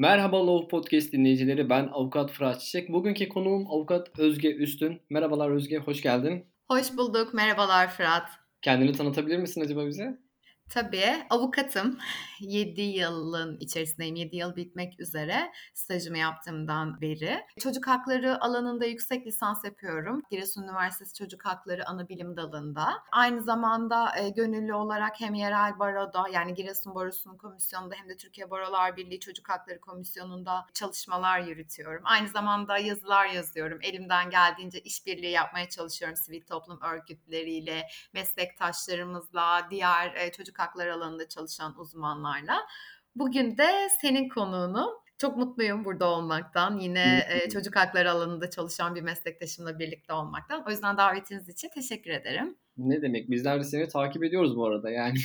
Merhaba Law Podcast dinleyicileri, ben Avukat Fırat Çiçek. Bugünkü konuğum Avukat Özge Üstün. Merhabalar Özge, hoş geldin. Hoş bulduk, merhabalar Fırat. Kendini tanıtabilir misin acaba bize? Tabii, avukatım. 7 yılın içerisindeyim, 7 yıl bitmek üzere stajımı yaptığımdan beri. Çocuk hakları alanında yüksek lisans yapıyorum. Giresun Üniversitesi Çocuk Hakları Anabilim Dalı'nda. Aynı zamanda gönüllü olarak hem yerel baroda, yani Giresun Barosu'nun komisyonunda hem de Türkiye Barolar Birliği Çocuk Hakları Komisyonu'nda çalışmalar yürütüyorum. Aynı zamanda yazılar yazıyorum. Elimden geldiğince işbirliği yapmaya çalışıyorum sivil toplum örgütleriyle, meslektaşlarımızla, diğer çocuk hakları alanında çalışan uzmanlarla. Bugün de senin konuğunum. Çok mutluyum burada olmaktan. Yine çocuk hakları alanında çalışan bir meslektaşımla birlikte olmaktan. O yüzden davetiniz için teşekkür ederim. Ne demek? Bizler de seni takip ediyoruz bu arada. Yani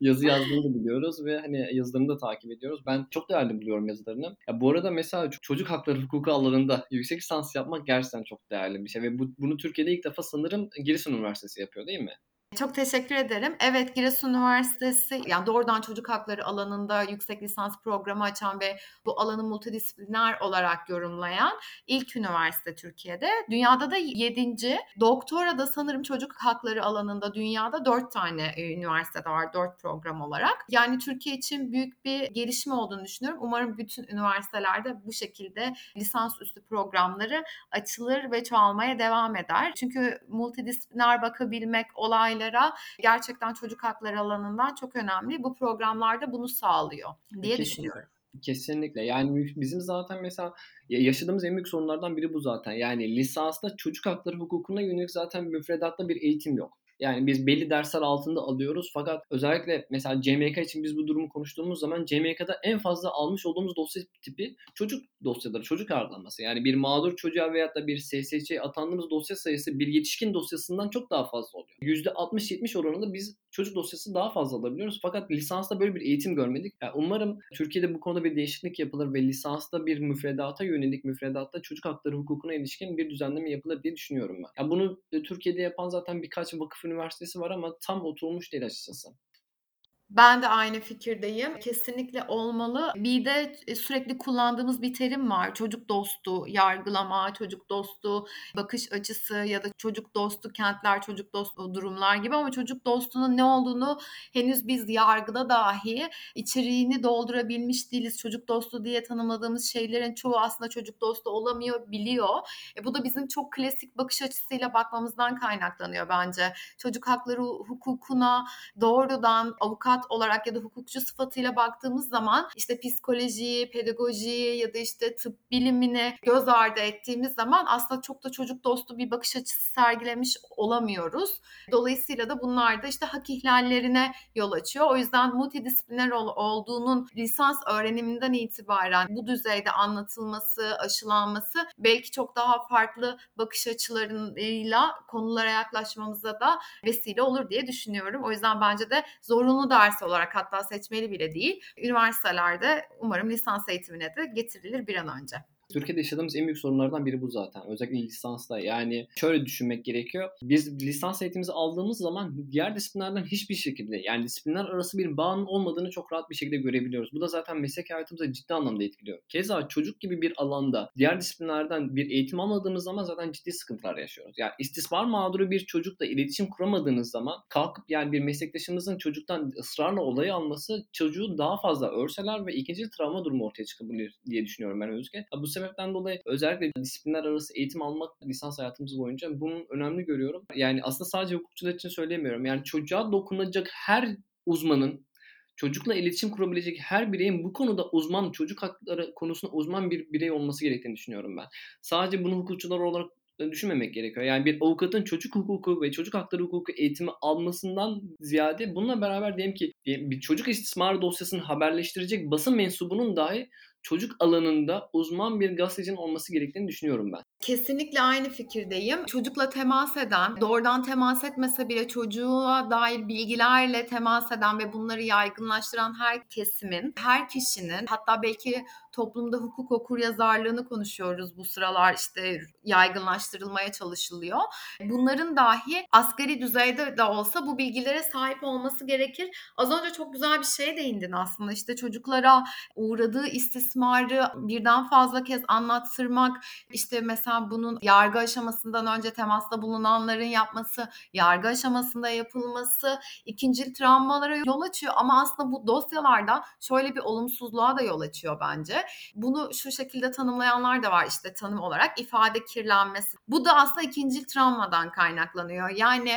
yazı yazdığını da biliyoruz ve hani yazılarını da takip ediyoruz. Ben çok değerli buluyorum yazılarını. Ya bu arada mesela çocuk hakları hukuku alanında yüksek lisans yapmak gerçekten çok değerli bir şey. Ve bunu Türkiye'de ilk defa sanırım Giresun Üniversitesi yapıyor, değil mi? Çok teşekkür ederim. Evet, Giresun Üniversitesi yani doğrudan çocuk hakları alanında yüksek lisans programı açan ve bu alanı multidisipliner olarak yorumlayan ilk üniversite Türkiye'de. Dünyada da 7. Doktora da sanırım çocuk hakları alanında dünyada 4 tane üniversitede var, 4 program olarak. Yani Türkiye için büyük bir gelişme olduğunu düşünüyorum. Umarım bütün üniversitelerde bu şekilde lisansüstü programları açılır ve çoğalmaya devam eder. Çünkü multidisipliner bakabilmek olayla gerçekten çocuk hakları alanından çok önemli. Bu programlarda bunu sağlıyor diye düşünüyorum. Kesinlikle. Yani bizim zaten mesela yaşadığımız en büyük sorunlardan biri bu zaten. Yani lisansta çocuk hakları hukukuna yönelik zaten müfredatta bir eğitim yok. Yani biz belli dersler altında alıyoruz fakat özellikle mesela CMK için biz bu durumu konuştuğumuz zaman CMK'da en fazla almış olduğumuz dosya tipi çocuk dosyaları, çocuk ağırlanması. Yani bir mağdur çocuğa veyahut da bir SSÇ'ye atandığımız dosya sayısı bir yetişkin dosyasından çok daha fazla oluyor. %60-70 oranında biz çocuk dosyası daha fazla alabiliyoruz fakat lisansta böyle bir eğitim görmedik. Yani umarım Türkiye'de bu konuda bir değişiklik yapılır ve lisansta bir müfredata yönelik müfredatta çocuk hakları hukukuna ilişkin bir düzenleme yapılır diye düşünüyorum ben. Yani bunu Türkiye'de yapan zaten birkaç vakıf üniversitesi var ama tam oturmuş değil açıkçası. Ben de aynı fikirdeyim. Kesinlikle olmalı. Bir de sürekli kullandığımız bir terim var. Çocuk dostu yargılama, çocuk dostu bakış açısı ya da çocuk dostu kentler, çocuk dostu durumlar gibi ama çocuk dostunun ne olduğunu henüz biz yargıda dahi içeriğini doldurabilmiş değiliz. Çocuk dostu diye tanımladığımız şeylerin çoğu aslında çocuk dostu olamıyor, biliyor. Bu da bizim çok klasik bakış açısıyla bakmamızdan kaynaklanıyor bence. Çocuk hakları hukukuna doğrudan avukat olarak ya da hukukçu sıfatıyla baktığımız zaman işte psikolojiyi, pedagojiyi ya da işte tıp bilimini göz ardı ettiğimiz zaman aslında çok da çocuk dostu bir bakış açısı sergilemiş olamıyoruz. Dolayısıyla da bunlar da işte hak ihlallerine yol açıyor. O yüzden multidisipliner olduğunun lisans öğreniminden itibaren bu düzeyde anlatılması, aşılanması belki çok daha farklı bakış açılarıyla konulara yaklaşmamıza da vesile olur diye düşünüyorum. O yüzden bence de zorunlu da ders olarak hatta seçmeli bile değil. Üniversitelerde umarım lisans eğitimine de getirilir bir an önce. Türkiye'de yaşadığımız en büyük sorunlardan biri bu zaten. Özellikle lisansta yani şöyle düşünmek gerekiyor. Biz lisans eğitimimizi aldığımız zaman diğer disiplinlerden hiçbir şekilde yani disiplinler arası bir bağın olmadığını çok rahat bir şekilde görebiliyoruz. Bu da zaten meslek hayatımıza ciddi anlamda etkiliyor. Keza çocuk gibi bir alanda diğer disiplinlerden bir eğitim almadığımız zaman zaten ciddi sıkıntılar yaşıyoruz. Yani istismar mağduru bir çocukla iletişim kuramadığınız zaman kalkıp yani bir meslektaşımızın çocuktan ısrarla olayı alması çocuğu daha fazla örseler ve ikinci travma durumu ortaya çıkabilir diye düşünüyorum ben Özge. Bu sebepten dolayı özellikle disiplinler arası eğitim almak lisans hayatımız boyunca bunun önemli görüyorum. Yani aslında sadece hukukçular için söylemiyorum. Yani çocuğa dokunacak her uzmanın, çocukla iletişim kurabilecek her bireyin bu konuda uzman, çocuk hakları konusunda uzman bir birey olması gerektiğini düşünüyorum ben. Sadece bunu hukukçular olarak düşünmemek gerekiyor. Yani bir avukatın çocuk hukuku ve çocuk hakları hukuku eğitimi almasından ziyade bununla beraber diyelim ki bir çocuk istismarı dosyasını haberleştirecek basın mensubunun dahi çocuk alanında uzman bir gazetecinin olması gerektiğini düşünüyorum ben. Kesinlikle aynı fikirdeyim. Çocukla temas eden, doğrudan temas etmese bile çocuğa dair bilgilerle temas eden ve bunları yaygınlaştıran her kesimin, her kişinin, hatta belki toplumda hukuk okuryazarlığını konuşuyoruz bu sıralar, işte yaygınlaştırılmaya çalışılıyor. Bunların dahi asgari düzeyde de olsa bu bilgilere sahip olması gerekir. Az önce çok güzel bir şeye değindin aslında, işte çocuklara uğradığı istismarı birden fazla kez anlattırmak, işte mesela bunun yargı aşamasından önce temasta bulunanların yapması, yargı aşamasında yapılması ikincil travmalara yol açıyor ama aslında bu dosyalarda şöyle bir olumsuzluğa da yol açıyor bence. Bunu şu şekilde tanımlayanlar da var, işte tanım olarak ifade kirlenmesi. Bu da aslında ikincil travmadan kaynaklanıyor. Yani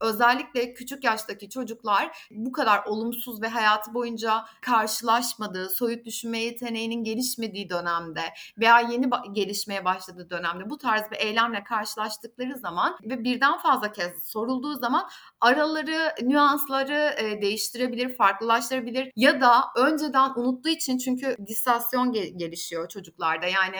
özellikle küçük yaştaki çocuklar bu kadar olumsuz ve hayatı boyunca karşılaşmadığı, soyut düşünme yeteneğinin gelişmediği dönemde veya yeni gelişmeye başladığı dönemde bu tarz bir eylemle karşılaştıkları zaman ve birden fazla kez sorulduğu zaman araları, nüansları değiştirebilir, farklılaştırabilir ya da önceden unuttuğu için, çünkü distasyon gelişiyor çocuklarda. Yani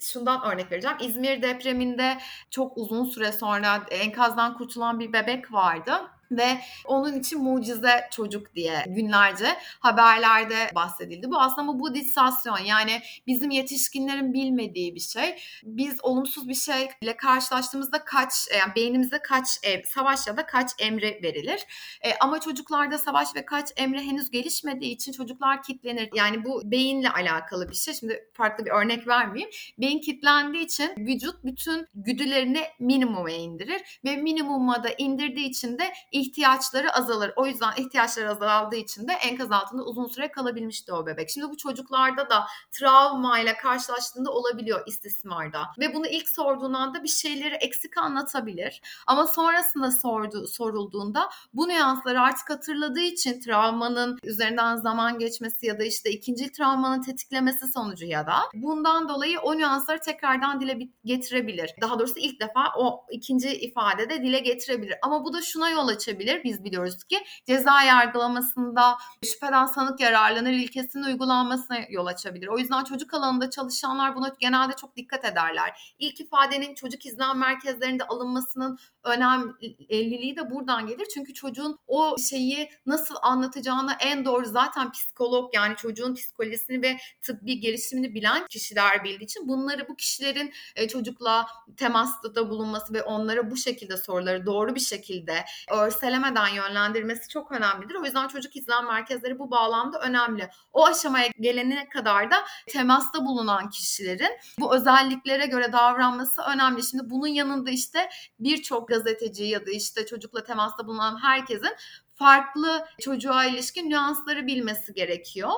şundan örnek vereceğim. İzmir depreminde çok uzun süre sonra enkazdan kurtulan bir bebek vardı ve onun için mucize çocuk diye günlerce haberlerde bahsedildi. Bu aslında bu distasyon, yani bizim yetişkinlerin bilmediği bir şey. Biz olumsuz bir şeyle karşılaştığımızda yani beynimize savaş ya da kaç emri verilir. Ama çocuklarda savaş ve kaç emri henüz gelişmediği için çocuklar kitlenir. Yani bu beyinle alakalı bir şey. Şimdi farklı bir örnek vermeyeyim. Beyin kitlendiği için vücut bütün güdülerini minimuma indirir ve minimuma da indirdiği için de ihtiyaçları azalır. O yüzden ihtiyaçları azaldığı için de enkaz altında uzun süre kalabilmişti o bebek. Şimdi bu çocuklarda da travmayla karşılaştığında olabiliyor istismarda. Ve bunu ilk sorduğun anda bir şeyleri eksik anlatabilir. Ama sonrasında sorulduğunda bu nüansları artık hatırladığı için travmanın üzerinden zaman geçmesi ya da işte ikinci travmanın tetiklemesi sonucu ya da bundan dolayı o nüansları tekrardan dile getirebilir. Daha doğrusu ilk defa o ikinci ifadede dile getirebilir. Ama bu da şuna yol açabilir. Biz biliyoruz ki ceza yargılamasında şüpheden sanık yararlanır ilkesinin uygulanmasına yol açabilir. O yüzden çocuk alanında çalışanlar buna genelde çok dikkat ederler. İlk ifadenin çocuk izlem merkezlerinde alınmasının önemliliği de buradan gelir. Çünkü çocuğun o şeyi nasıl anlatacağını en doğru zaten psikolog, yani çocuğun psikolojisini ve tıbbi gelişimini bilen kişiler bildiği için bu kişilerin çocukla temasta da bulunması ve onlara bu şekilde soruları doğru bir şekilde örselemeden yönlendirmesi çok önemlidir. O yüzden çocuk izlem merkezleri bu bağlamda önemli. O aşamaya gelene kadar da temasta bulunan kişilerin bu özelliklere göre davranması önemli. Şimdi bunun yanında işte birçok gazeteci ya da işte çocukla temasta bulunan herkesin farklı çocuğa ilişkin nüansları bilmesi gerekiyor.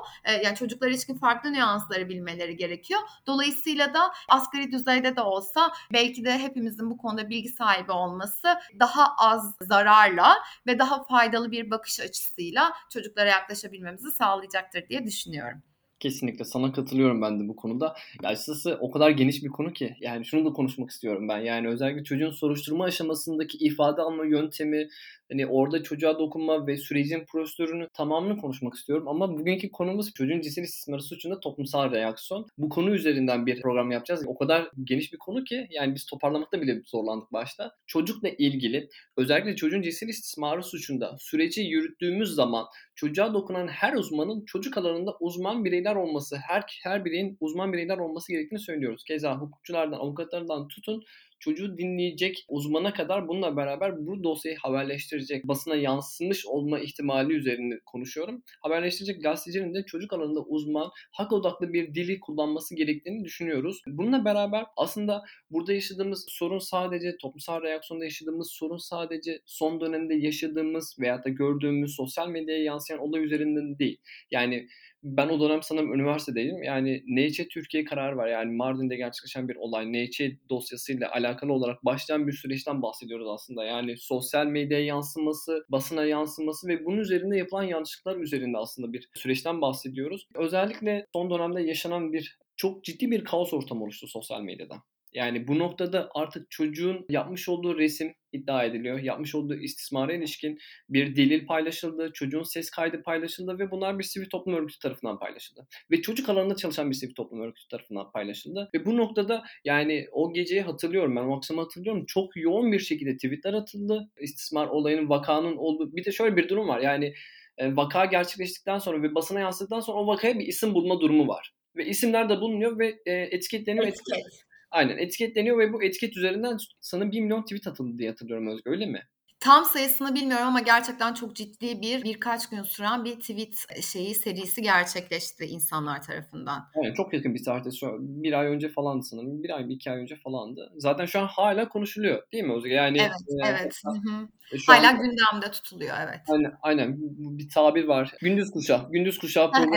Yani çocuklara ilişkin farklı nüansları bilmeleri gerekiyor. Dolayısıyla da asgari düzeyde de olsa belki de hepimizin bu konuda bilgi sahibi olması daha az zararla ve daha faydalı bir bakış açısıyla çocuklara yaklaşabilmemizi sağlayacaktır diye düşünüyorum. Kesinlikle sana katılıyorum ben de bu konuda. Ya açıkçası o kadar geniş bir konu ki yani şunu da konuşmak istiyorum ben. Yani özellikle çocuğun soruşturma aşamasındaki ifade alma yöntemi, hani orada çocuğa dokunma ve sürecin prosedürünü tamamını konuşmak istiyorum. Ama bugünkü konumuz çocuğun cinsel istismarı suçunda toplumsal reaksiyon. Bu konu üzerinden bir program yapacağız. O kadar geniş bir konu ki yani biz toparlamakta bile zorlandık başta. Çocukla ilgili özellikle çocuğun cinsel istismarı suçunda süreci yürüttüğümüz zaman çocuğa dokunan her uzmanın çocuk alanında uzman bireyler olması, her bireyin uzman bireyler olması gerektiğini söylüyoruz. Keza hukukçulardan, avukatlardan tutun çocuğu dinleyecek uzmana kadar bununla beraber bu dosyayı haberleştirecek, basına yansımış olma ihtimali üzerine konuşuyorum. Haberleştirecek gazetecilerin de çocuk alanında uzman, hak odaklı bir dili kullanması gerektiğini düşünüyoruz. Bununla beraber aslında burada yaşadığımız sorun sadece, toplumsal reaksiyonda yaşadığımız sorun sadece son dönemde yaşadığımız veyahut da gördüğümüz sosyal medyaya yansıyan olay üzerinden değil. Yani ben o dönem sanırım üniversitedeydim. Yani Neyçe Türkiye kararı var. Yani Mardin'de gerçekleşen bir olay. Neyçe dosyasıyla alakalı olarak başlayan bir süreçten bahsediyoruz aslında. Yani sosyal medyaya yansıması, basına yansıması ve bunun üzerinde yapılan yanlışlıklar üzerinde aslında bir süreçten bahsediyoruz. Özellikle son dönemde yaşanan çok ciddi bir kaos ortamı oluştu sosyal medyada. Yani bu noktada artık çocuğun yapmış olduğu resim iddia ediliyor. Yapmış olduğu istismara ilişkin bir delil paylaşıldı. Çocuğun ses kaydı paylaşıldı ve bunlar bir sivil toplum örgütü tarafından paylaşıldı. Ve çocuk alanında çalışan bir sivil toplum örgütü tarafından paylaşıldı. Ve bu noktada yani o geceyi hatırlıyorum ben, o akşamı hatırlıyorum. Çok yoğun bir şekilde tweetler atıldı. İstismar olayının, vakanın olduğu. Bir de şöyle bir durum var. Yani vaka gerçekleştikten sonra ve basına yansıdıktan sonra o vakaya bir isim bulma durumu var. Ve isimler de bulunuyor ve etiketleniyor. Aynen, etiketleniyor ve bu etiket üzerinden sanırım 1 milyon tweet atıldı diye hatırlıyorum Özge, öyle mi? Tam sayısını bilmiyorum ama gerçekten çok ciddi birkaç gün süren bir tweet serisi gerçekleşti insanlar tarafından. Yani çok yakın bir tarihte, bir ay önce falandı sanırım. Bir ay, 2 ay önce falandı. Zaten şu an hala konuşuluyor değil mi Özge? Yani, evet. Hala an gündemde tutuluyor, evet. Aynen, bir tabir var. Gündüz kuşağı programı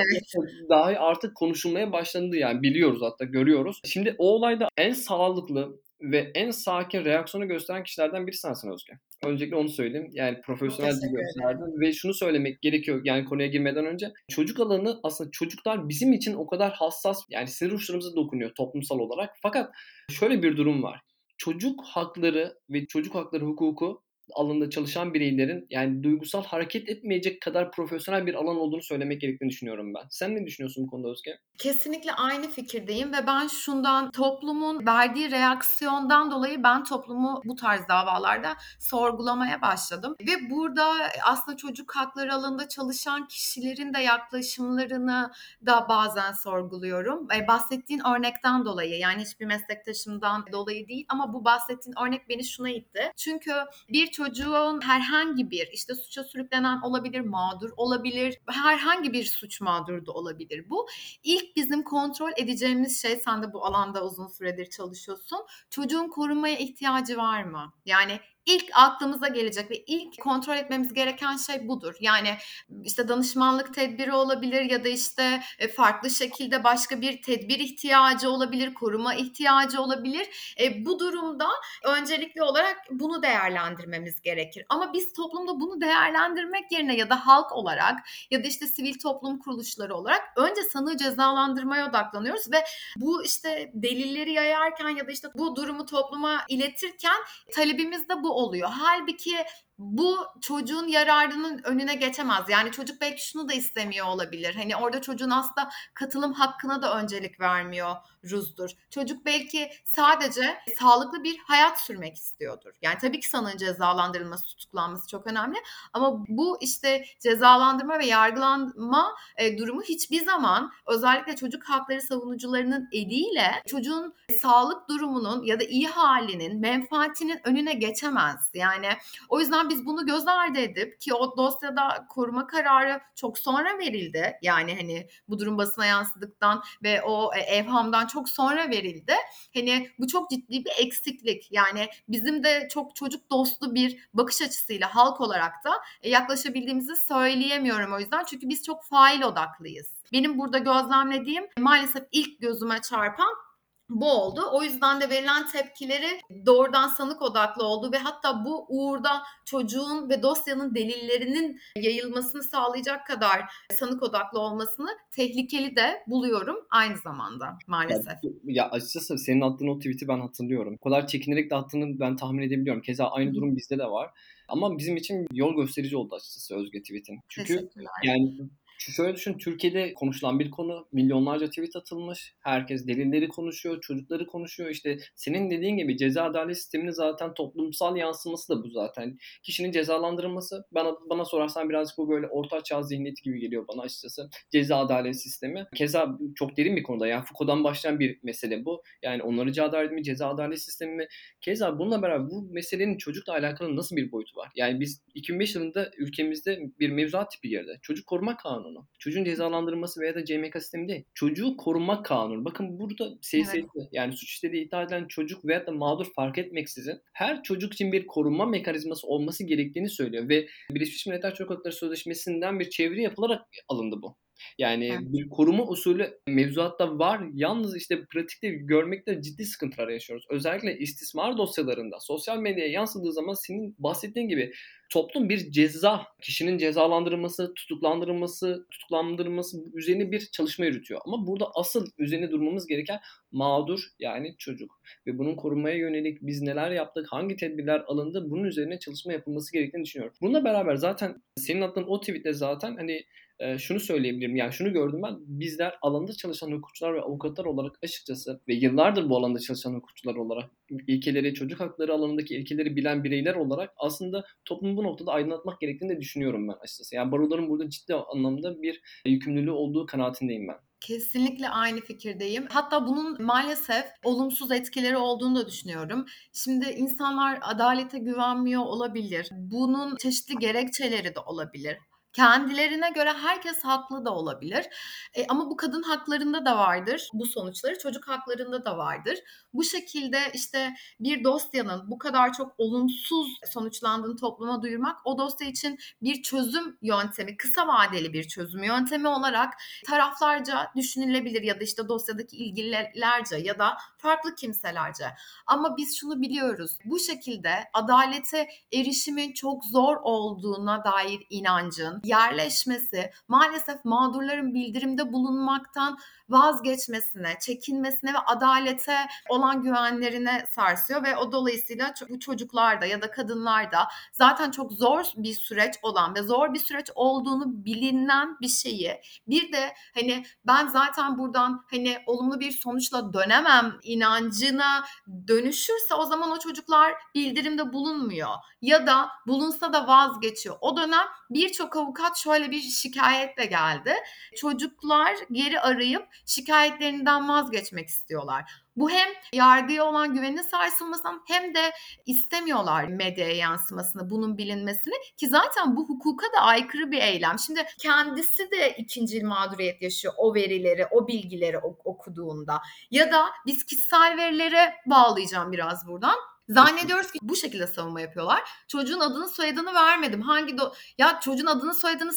dahi artık konuşulmaya başlandı yani, biliyoruz hatta, görüyoruz. Şimdi o olayda en sağlıklı ve en sakin reaksiyonu gösteren kişilerden biri sensin Özge. Öncelikle onu söyleyeyim. Yani profesyonel bir gösterdi. Ve şunu söylemek gerekiyor yani konuya girmeden önce. Çocuk alanı, aslında çocuklar bizim için o kadar hassas, yani sinir uçlarımıza dokunuyor toplumsal olarak. Fakat şöyle bir durum var. Çocuk hakları ve çocuk hakları hukuku alanında çalışan bireylerin yani duygusal hareket etmeyecek kadar profesyonel bir alan olduğunu söylemek gerektiğini düşünüyorum ben. Sen ne düşünüyorsun bu konuda Özge? Kesinlikle aynı fikirdeyim ve ben şundan, toplumun verdiği reaksiyondan dolayı ben toplumu bu tarz davalarda sorgulamaya başladım. Ve burada aslında çocuk hakları alanında çalışan kişilerin de yaklaşımlarını da bazen sorguluyorum. Bahsettiğin örnekten dolayı, yani hiçbir meslektaşımdan dolayı değil ama bu bahsettiğin örnek beni şuna itti. Çünkü bir çocuğun herhangi bir suça sürüklenen olabilir, mağdur olabilir, herhangi bir suç mağduru da olabilir bu. İlk bizim kontrol edeceğimiz şey, sen de bu alanda uzun süredir çalışıyorsun, çocuğun korunmaya ihtiyacı var mı? Yani İlk aklımıza gelecek ve ilk kontrol etmemiz gereken şey budur. Yani danışmanlık tedbiri olabilir ya da farklı şekilde başka bir tedbir ihtiyacı olabilir, koruma ihtiyacı olabilir. Bu durumda öncelikli olarak bunu değerlendirmemiz gerekir. Ama biz toplumda bunu değerlendirmek yerine ya da halk olarak ya da sivil toplum kuruluşları olarak önce sanığı cezalandırmaya odaklanıyoruz ve bu delilleri yayarken ya da bu durumu topluma iletirken talebimiz de bu oluyor. Halbuki bu çocuğun yararının önüne geçemez. Yani çocuk belki şunu da istemiyor olabilir. Hani orada çocuğun aslında katılım hakkına da öncelik vermiyoruzdur. Çocuk belki sadece sağlıklı bir hayat sürmek istiyordur. Yani tabii ki sanığın cezalandırılması, tutuklanması çok önemli. Ama bu cezalandırma ve yargılanma durumu hiçbir zaman, özellikle çocuk hakları savunucularının eliyle, çocuğun sağlık durumunun ya da iyi halinin, menfaatinin önüne geçemez. Yani o yüzden biz bunu göz ardı edip, ki o dosyada koruma kararı çok sonra verildi. Yani bu durum basına yansıdıktan ve o evhamdan çok sonra verildi. Bu çok ciddi bir eksiklik. Yani bizim de çok çocuk dostu bir bakış açısıyla halk olarak da yaklaşabildiğimizi söyleyemiyorum o yüzden. Çünkü biz çok fail odaklıyız. Benim burada gözlemlediğim, maalesef ilk gözüme çarpan bu oldu. O yüzden de verilen tepkileri doğrudan sanık odaklı oldu ve hatta bu uğurda çocuğun ve dosyanın delillerinin yayılmasını sağlayacak kadar sanık odaklı olmasını tehlikeli de buluyorum aynı zamanda maalesef. Ya açıkçası senin attığın o tweet'i ben hatırlıyorum. O kadar çekinerek de attığını ben tahmin edebiliyorum. Keza aynı durum bizde de var. Ama bizim için yol gösterici oldu açıkçası Özge tweet'in. Çünkü yani şöyle düşün, Türkiye'de konuşulan bir konu, milyonlarca tweet atılmış, herkes delilleri konuşuyor, çocukları konuşuyor. Senin dediğin gibi ceza adalet sisteminin zaten toplumsal yansıması da bu zaten. Kişinin cezalandırılması, bana sorarsan birazcık bu böyle orta çağ zihniyeti gibi geliyor bana açıkçası. Ceza adalet sistemi. Keza çok derin bir konuda, yani Foucault'dan başlayan bir mesele bu. Yani onarıcı adalet mi, ceza adalet sistemi mi? Keza bununla beraber bu meselenin çocukla alakalı nasıl bir boyutu var? Yani biz 2005 yılında ülkemizde bir mevzuat tipi girdi. Çocuk koruma kanunu. Çocuğun cezalandırılması veya da CMK sistemi değil. Çocuğu koruma kanunu. Bakın burada yani suç işlediği iddia edilen çocuk veya da mağdur fark etmeksizin her çocuk için bir korunma mekanizması olması gerektiğini söylüyor ve Birleşmiş Milletler Çocuk Hakları Sözleşmesi'nden bir çeviri yapılarak alındı bu. Yani bir koruma usulü mevzuatta var. Yalnız işte pratikte görmekte ciddi sıkıntılar yaşıyoruz. Özellikle istismar dosyalarında sosyal medyaya yansıdığı zaman senin bahsettiğin gibi toplum bir ceza, kişinin cezalandırılması, tutuklandırılması üzerine bir çalışma yürütüyor. Ama burada asıl üzerine durmamız gereken mağdur, yani çocuk. Ve bunun korunmaya yönelik biz neler yaptık, hangi tedbirler alındı, bunun üzerine çalışma yapılması gerektiğini düşünüyorum. Bununla beraber zaten senin attığın o tweetle zaten hani şunu söyleyebilirim, yani şunu gördüm ben, bizler alanda çalışan hukukçular ve avukatlar olarak açıkçası ve yıllardır bu alanda çalışan hukukçular olarak ilkeleri, çocuk hakları alanındaki ilkeleri bilen bireyler olarak aslında toplumu bu noktada aydınlatmak gerektiğini de düşünüyorum ben açıkçası. Yani baroların burada ciddi anlamda bir yükümlülüğü olduğu kanaatindeyim ben. Kesinlikle aynı fikirdeyim. Hatta bunun maalesef olumsuz etkileri olduğunu da düşünüyorum. Şimdi insanlar adalete güvenmiyor olabilir. Bunun çeşitli gerekçeleri de olabilir. Kendilerine göre herkes haklı da olabilir. Ama bu kadın haklarında da vardır. Bu sonuçları çocuk haklarında da vardır. Bu şekilde işte bir dosyanın bu kadar çok olumsuz sonuçlandığını topluma duyurmak, o dosya için bir çözüm yöntemi, kısa vadeli bir çözüm yöntemi olarak taraflarca düşünülebilir ya da işte dosyadaki ilgililerce ya da farklı kimselerce. Ama biz şunu biliyoruz. Bu şekilde adalete erişimin çok zor olduğuna dair inancın yerleşmesi maalesef mağdurların bildirimde bulunmaktan vazgeçmesine, çekinmesine ve adalete olan güvenlerine sarsıyor ve o dolayısıyla bu çocuklarda ya da kadınlarda zaten çok zor bir süreç olan ve zor bir süreç olduğunu bilinen bir şeyi, bir de hani ben zaten buradan hani olumlu bir sonuçla dönemem inancına dönüşürse o zaman o çocuklar bildirimde bulunmuyor ya da bulunsa da vazgeçiyor. O dönem birçok avukat şöyle bir şikayetle geldi. Çocuklar geri arayıp şikayetlerinden vazgeçmek istiyorlar. Bu hem yargıya olan güvenin sarsılmasından hem de istemiyorlar medyaya yansımasını, bunun bilinmesini, ki zaten bu hukuka da aykırı bir eylem. Şimdi kendisi de ikincil mağduriyet yaşıyor o verileri, o bilgileri okuduğunda ya da biz kişisel verilere bağlayacağım biraz buradan. Zannediyoruz ki bu şekilde savunma yapıyorlar. Çocuğun adını soyadını vermedim. Ya çocuğun adını soyadını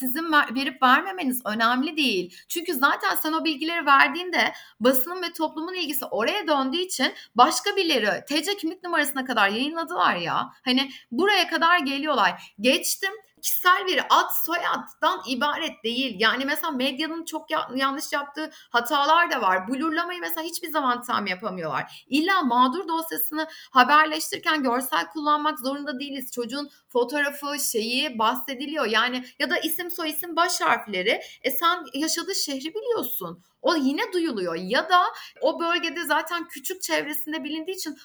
sizin verip vermemeniz önemli değil. Çünkü zaten sen o bilgileri verdiğinde basının ve toplumun ilgisi oraya döndüğü için başka birileri TC kimlik numarasına kadar yayınladılar ya. Hani buraya kadar geliyorlar. Geçtim. Kişisel veri ad soyaddan ibaret değil. Yani mesela medyanın çok yanlış yaptığı hatalar da var. Blurlamayı mesela hiçbir zaman tam yapamıyorlar. İlla mağdur dosyasını haberleştirirken görsel kullanmak zorunda değiliz. Çocuğun fotoğrafı, şeyi bahsediliyor. Yani ya da isim, soyisim, baş harfleri. Sen yaşadığı şehri biliyorsun. O yine duyuluyor ya da o bölgede zaten küçük çevresinde bilindiği için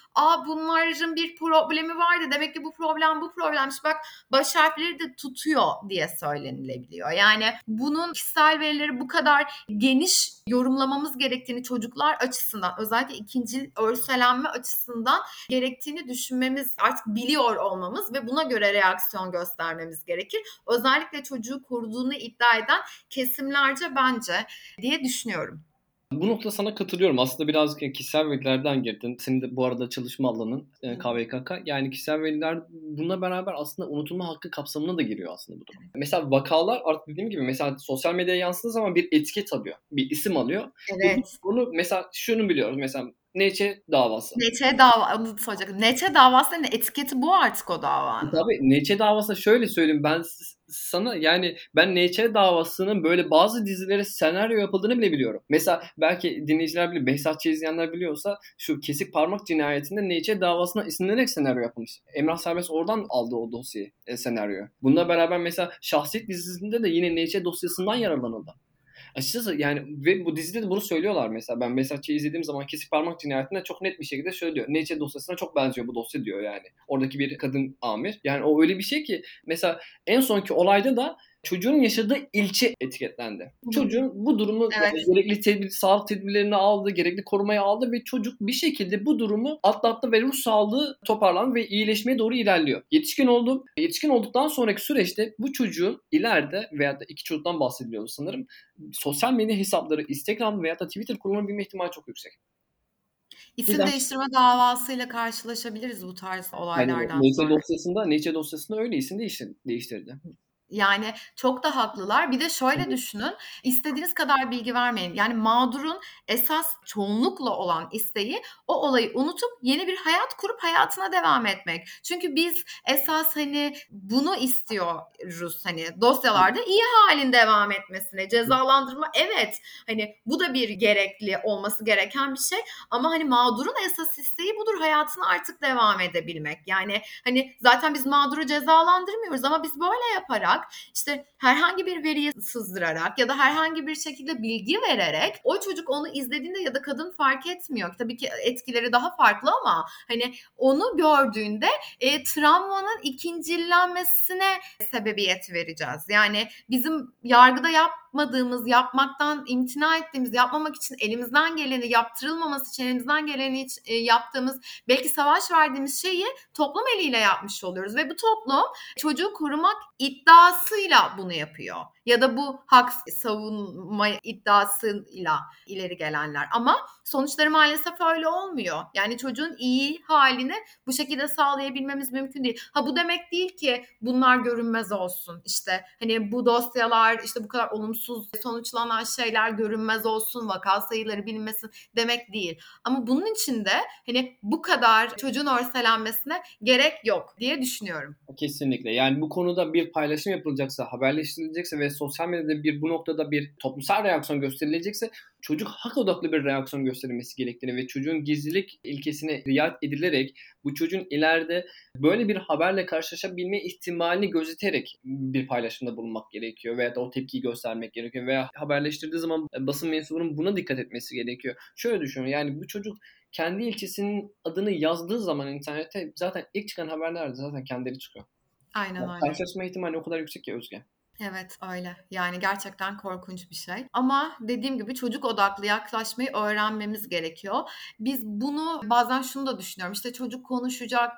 bunların bir problemi vardı, demek ki bu problemmiş bak baş harfleri de tutuyor diye söylenilebiliyor. Yani bunun kişisel verileri bu kadar geniş yorumlamamız gerektiğini, çocuklar açısından özellikle ikinci örselenme açısından gerektiğini düşünmemiz, artık biliyor olmamız ve buna göre reaksiyon göstermemiz gerekir. Özellikle çocuğu koruduğunu iddia eden kesimlerce bence diye düşünüyorum. Bu nokta sana katılıyorum. Aslında biraz kişisel verilerden girdin. Senin de bu arada çalışma alanın KVKK. Yani kişisel veriler bununla beraber aslında unutulma hakkı kapsamına da giriyor aslında bu durum. Mesela vakalar artık dediğim gibi mesela sosyal medyaya yansıdığı zaman bir etiket alıyor. Bir isim alıyor. Evet. Bunu mesela şunu biliyoruz. Mesela Neyçe davası. Neyçe davasının etiketi bu artık o davanın. Tabii Neyçe davası, şöyle söyleyeyim ben sana, yani ben Neyçe davasının böyle bazı dizilere senaryo yapıldığını bile biliyorum. Mesela belki dinleyiciler bilir, Behzatçı izleyenler biliyorsa şu kesik parmak cinayetinde Neyçe davasına isimlenerek senaryo yapılmış. Emrah Serbest oradan aldı o dosyayı, senaryoyu. Bununla beraber mesela Şahsiyet dizisinde de yine Neyçe dosyasından yararlanıldı. Açıkçası yani ve bu dizide de bunu söylüyorlar mesela. Ben Behzatçı'yı izlediğim zaman kesik parmak cinayetinde çok net bir şekilde şöyle diyor. Neyçe dosyasına çok benziyor bu dosya diyor yani. Oradaki bir kadın amir. Yani o öyle bir şey ki mesela en sonki olayda da çocuğun yaşadığı ilçe etiketlendi. Çocuğun bu durumu gerekli sağlık tedbirlerini aldı, gerekli korumayı aldı ve çocuk bir şekilde bu durumu atlattı ve ruh sağlığı toparlandı ve iyileşmeye doğru ilerliyor. Yetişkin oldu. Yetişkin olduktan sonraki süreçte bu çocuğun ileride, veyahut da iki çocuktan bahsediliyor sanırım, sosyal medya hesapları, Instagram veyahut da Twitter kullanabilme ihtimali çok yüksek. İsim değiştirme davasıyla karşılaşabiliriz bu tarz olaylardan. Yani Neyçe dosyasında öyle isim değiştirdi. Yani çok da haklılar. Bir de şöyle düşünün, istediğiniz kadar bilgi vermeyin. Yani mağdurun esas çoğunlukla olan isteği o olayı unutup yeni bir hayat kurup hayatına devam etmek. Çünkü biz esas hani bunu istiyoruz, hani dosyalarda iyi halin devam etmesine, cezalandırma, evet hani bu da bir gerekli olması gereken bir şey ama hani mağdurun esas isteği budur, hayatına artık devam edebilmek. Yani hani zaten biz mağduru cezalandırmıyoruz ama biz böyle yaparak, İşte herhangi bir veriyi sızdırarak ya da herhangi bir şekilde bilgi vererek o çocuk onu izlediğinde ya da kadın fark etmiyor. Tabii ki etkileri daha farklı ama hani onu gördüğünde travmanın ikincilenmesine sebebiyet vereceğiz. Yani bizim yargıda yapmadığımız, yapmaktan imtina ettiğimiz, yapmamak için elimizden geleni, yaptırılmaması için elimizden geleni yaptığımız, belki savaş verdiğimiz şeyi toplum eliyle yapmış oluyoruz ve bu toplum çocuğu korumak iddiasıyla bunu yapıyor. Ya da bu hak savunma iddiasıyla ileri gelenler. Ama sonuçları maalesef öyle olmuyor. Yani çocuğun iyi halini bu şekilde sağlayabilmemiz mümkün değil. Ha bu demek değil ki bunlar görünmez olsun. İşte hani bu dosyalar, işte bu kadar olumsuz sonuçlanan şeyler görünmez olsun, vaka sayıları bilinmesin demek değil. Ama bunun için de hani bu kadar çocuğun örselenmesine gerek yok diye düşünüyorum. Kesinlikle. Yani bu konuda bir paylaşım yapılacaksa, haberleştirilecekse ve sosyal medyada bu noktada bir toplumsal reaksiyon gösterilecekse çocuk hak odaklı bir reaksiyon gösterilmesi gerektiğini ve çocuğun gizlilik ilkesine riayet edilerek bu çocuğun ileride böyle bir haberle karşılaşabilme ihtimalini gözeterek bir paylaşımda bulunmak gerekiyor veya da o tepkiyi göstermek gerekiyor veya haberleştirdiği zaman basın mensubunun buna dikkat etmesi gerekiyor. Şöyle düşünün, yani bu çocuk kendi ilçesinin adını yazdığı zaman internette zaten ilk çıkan haberler zaten kendileri çıkıyor. Aynen öyle. Karşılaşma ihtimali o kadar yüksek ki Özge. Evet öyle. Yani gerçekten korkunç bir şey. Ama dediğim gibi çocuk odaklı yaklaşmayı öğrenmemiz gerekiyor. Biz bunu bazen şunu da düşünüyorum. İşte çocuk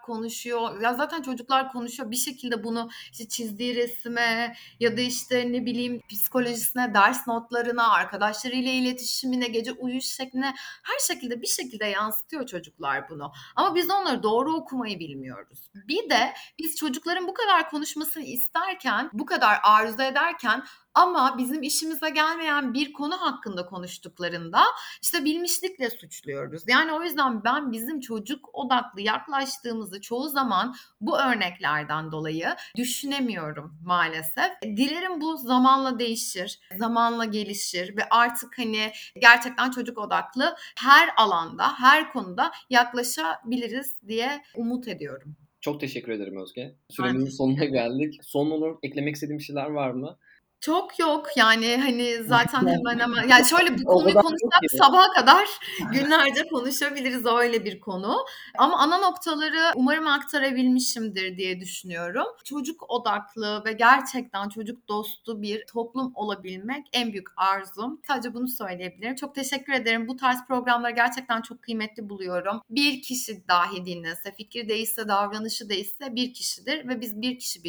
konuşuyor. Ya zaten çocuklar konuşuyor. Bir şekilde bunu işte çizdiği resme ya da işte ne bileyim psikolojisine, ders notlarına, arkadaşlarıyla iletişimine, gece uyuş şekline her şekilde bir şekilde yansıtıyor çocuklar bunu. Ama biz onları doğru okumayı bilmiyoruz. Bir de biz çocukların bu kadar konuşmasını isterken, bu kadar arzu ederken ama bizim işimize gelmeyen bir konu hakkında konuştuklarında işte bilmişlikle suçluyoruz. Yani o yüzden ben bizim çocuk odaklı yaklaştığımızı çoğu zaman bu örneklerden dolayı düşünemiyorum maalesef. Dilerim bu zamanla değişir, zamanla gelişir ve artık hani gerçekten çocuk odaklı her alanda, her konuda yaklaşabiliriz diye umut ediyorum. Çok teşekkür ederim Özge. Süremizin sonuna geldik. Son olarak eklemek istediğim şeyler var mı? Çok yok yani hani zaten hemen yani şöyle bu konuyu konuşsak sabaha kadar günlerce konuşabiliriz, öyle bir konu. Ama ana noktaları umarım aktarabilmişimdir diye düşünüyorum. Çocuk odaklı ve gerçekten çocuk dostu bir toplum olabilmek en büyük arzum. Sadece bunu söyleyebilirim. Çok teşekkür ederim. Bu tarz programları gerçekten çok kıymetli buluyorum. Bir kişi dahi dinlese, fikri değişse, davranışı değişse bir kişidir ve biz bir kişi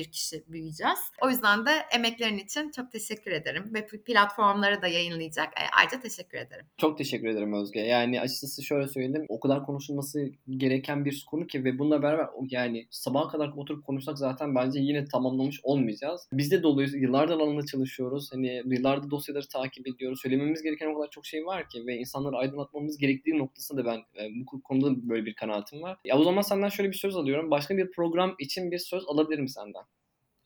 büyüyeceğiz. O yüzden de emeklerin için çok teşekkür ederim ve platformlara da yayınlayacak. Ayrıca teşekkür ederim. Çok teşekkür ederim Özge. Yani açıkçası şöyle söyleyeyim, o kadar konuşulması gereken bir konu ki ve bununla beraber yani sabaha kadar oturup konuşsak zaten bence yine tamamlamış olmayacağız. Biz de doluyuz. Yıllardır alanında çalışıyoruz. Hani yıllardır dosyaları takip ediyoruz. Söylememiz gereken o kadar çok şey var ki ve insanları aydınlatmamız gerektiği noktasında ben bu konuda böyle bir kanaatim var. Ya o zaman senden şöyle bir söz alıyorum. Başka bir program için bir söz alabilirim senden.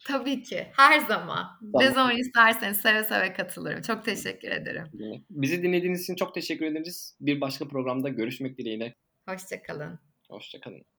Tabii ki. Her zaman. Tamam. Ne zaman isterseniz seve seve katılırım. Çok teşekkür ederim. Bizi dinlediğiniz için çok teşekkür ederiz. Bir başka programda görüşmek dileğiyle. Hoşça kalın. Hoşça kalın.